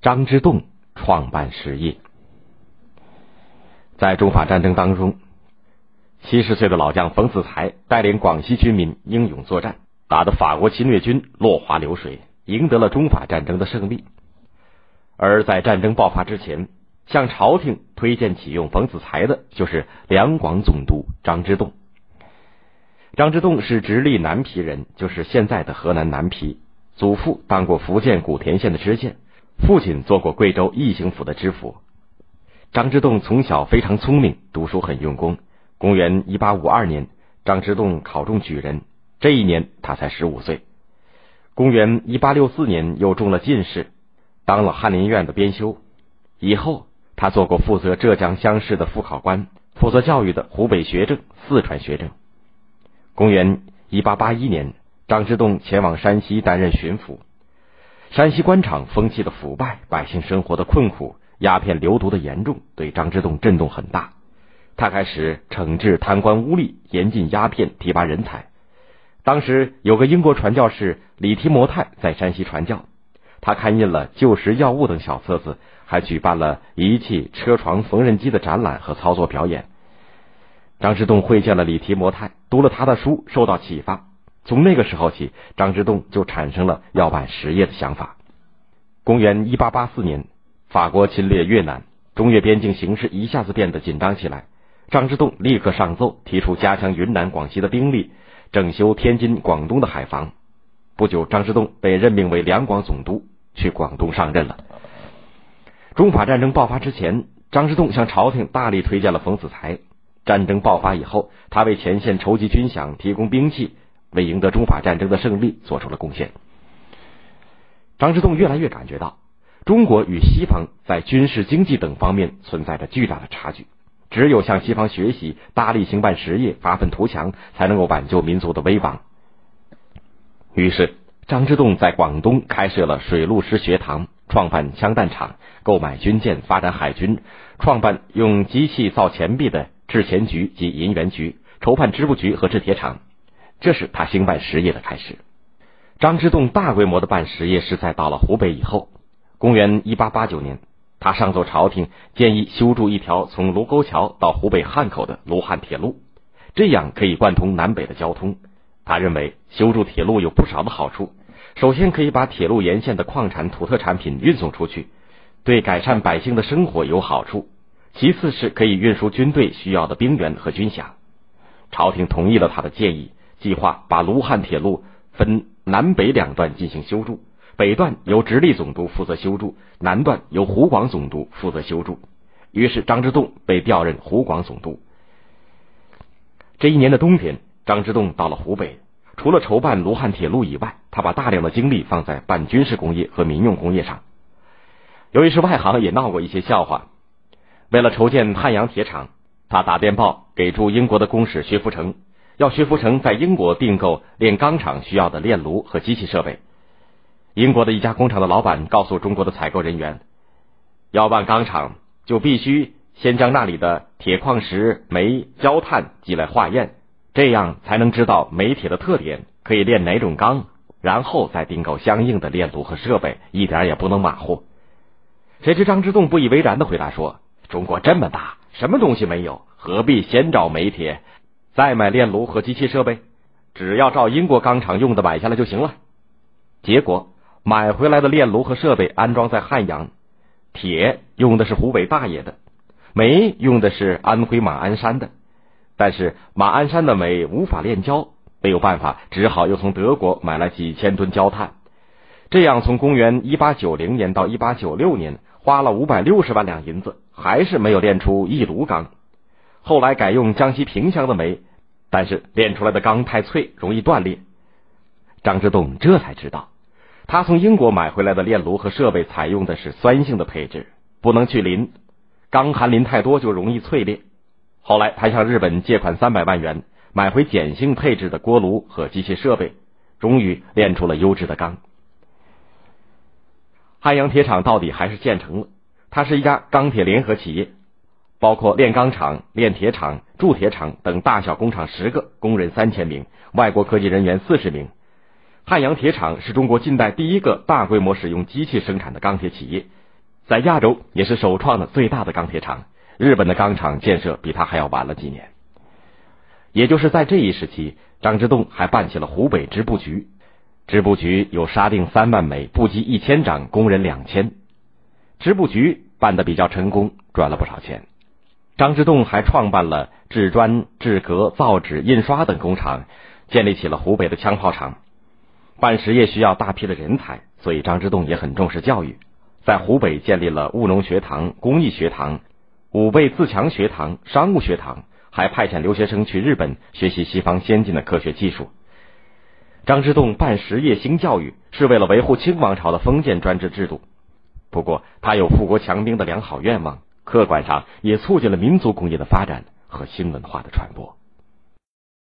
张之洞创办实业。在中法战争当中，70岁的老将冯子材带领广西军民英勇作战，打得法国侵略军落花流水，赢得了中法战争的胜利。而在战争爆发之前，向朝廷推荐启用冯子材的就是两广总督张之洞。张之洞是直隶南皮人，就是现在的河南南皮。祖父当过福建古田县的知县，父亲做过贵州义兴府的知府。张之洞从小非常聪明，读书很用功。公元1852年，张之洞考中举人，这一年他才15岁。公元1864年又中了进士，当了翰林院的编修。以后他做过负责浙江乡试的副考官，负责教育的湖北学政、四川学政。公元1881年，张之洞前往山西担任巡抚。山西官场风气的腐败，百姓生活的困苦，鸦片流毒的严重，对张之洞震动很大。他开始惩治贪官污吏，严禁鸦片，提拔人才。当时有个英国传教士李提摩太在山西传教，他刊印了旧时药物等小册子，还举办了仪器、车床、缝纫机的展览和操作表演。张之洞会见了李提摩太，读了他的书，受到启发。从那个时候起，张之洞就产生了要办实业的想法。公元1884年，法国侵略越南，中越边境形势一下子变得紧张起来。张之洞立刻上奏，提出加强云南、广西的兵力，整修天津、广东的海防。不久，张之洞被任命为两广总督，去广东上任了。中法战争爆发之前，张之洞向朝廷大力推荐了冯子材。战争爆发以后，他为前线筹集军饷，提供兵器，为赢得中法战争的胜利做出了贡献。张之洞越来越感觉到，中国与西方在军事、经济等方面存在着巨大的差距，只有向西方学习，大力兴办实业，发愤图强，才能够挽救民族的危亡。于是，张之洞在广东开设了水陆师学堂，创办枪弹厂，购买军舰，发展海军，创办用机器造钱币的制钱局及银元局，筹办织布局和制铁厂。这是他兴办实业的开始。张之洞大规模的办实业是在到了湖北以后。公元1889年，他上奏朝廷，建议修筑一条从卢沟桥到湖北汉口的卢汉铁路，这样可以贯通南北的交通。他认为修筑铁路有不少的好处，首先可以把铁路沿线的矿产、土特产品运送出去，对改善百姓的生活有好处；其次是可以运输军队需要的兵员和军饷。朝廷同意了他的建议，计划把卢汉铁路分南北两段进行修筑，北段由直隶总督负责修筑，南段由湖广总督负责修筑。于是张之洞被调任湖广总督。这一年的冬天，张之洞到了湖北，除了筹办卢汉铁路以外，他把大量的精力放在办军事工业和民用工业上。由于是外行，也闹过一些笑话。为了筹建汉阳铁厂，他打电报给驻英国的公使薛福成，要薛福成在英国订购炼钢厂需要的炼炉和机器设备。英国的一家工厂的老板告诉中国的采购人员，要办钢厂就必须先将那里的铁矿石、煤、焦炭寄来化验，这样才能知道煤铁的特点，可以炼哪种钢，然后再订购相应的炼炉和设备，一点也不能马虎。谁知张之洞不以为然的回答说，中国这么大，什么东西没有，何必先找煤铁，再买炼炉和机器设备，只要照英国钢厂用的买下来就行了。结果买回来的炼炉和设备安装在汉阳，铁用的是湖北大冶的，煤用的是安徽马鞍山的，但是马鞍山的煤无法炼焦，没有办法，只好又从德国买来几千吨焦炭。这样从公元1890年到1896年，花了560万两银子，还是没有炼出一炉钢。后来改用江西萍乡的煤，但是炼出来的钢太脆，容易断裂。张之洞这才知道，他从英国买回来的炼炉和设备采用的是酸性的配置，不能去磷，钢含磷太多就容易脆裂。后来他向日本借款300万元，买回碱性配置的锅炉和机器设备，终于炼出了优质的钢。汉阳铁厂到底还是建成了，它是一家钢铁联合企业，包括炼钢厂、炼铁厂、铸铁厂等大小工厂10个，工人3000名，外国科技人员40名。汉阳铁厂是中国近代第一个大规模使用机器生产的钢铁企业，在亚洲也是首创的最大的钢铁厂，日本的钢厂建设比它还要晚了几年。也就是在这一时期，张之洞还办起了湖北织布局，织布局有纱锭3万枚、布机1000张、工人2000。织布局办得比较成功，赚了不少钱。张之洞还创办了制砖、制革、造纸、印刷等工厂，建立起了湖北的枪炮厂。办实业需要大批的人才，所以张之洞也很重视教育，在湖北建立了务农学堂、工艺学堂、武备自强学堂、商务学堂，还派遣留学生去日本学习西方先进的科学技术。张之洞办实业兴教育，是为了维护清王朝的封建专制制度。不过他有富国强兵的良好愿望，客观上也促进了民族工业的发展和新文化的传播。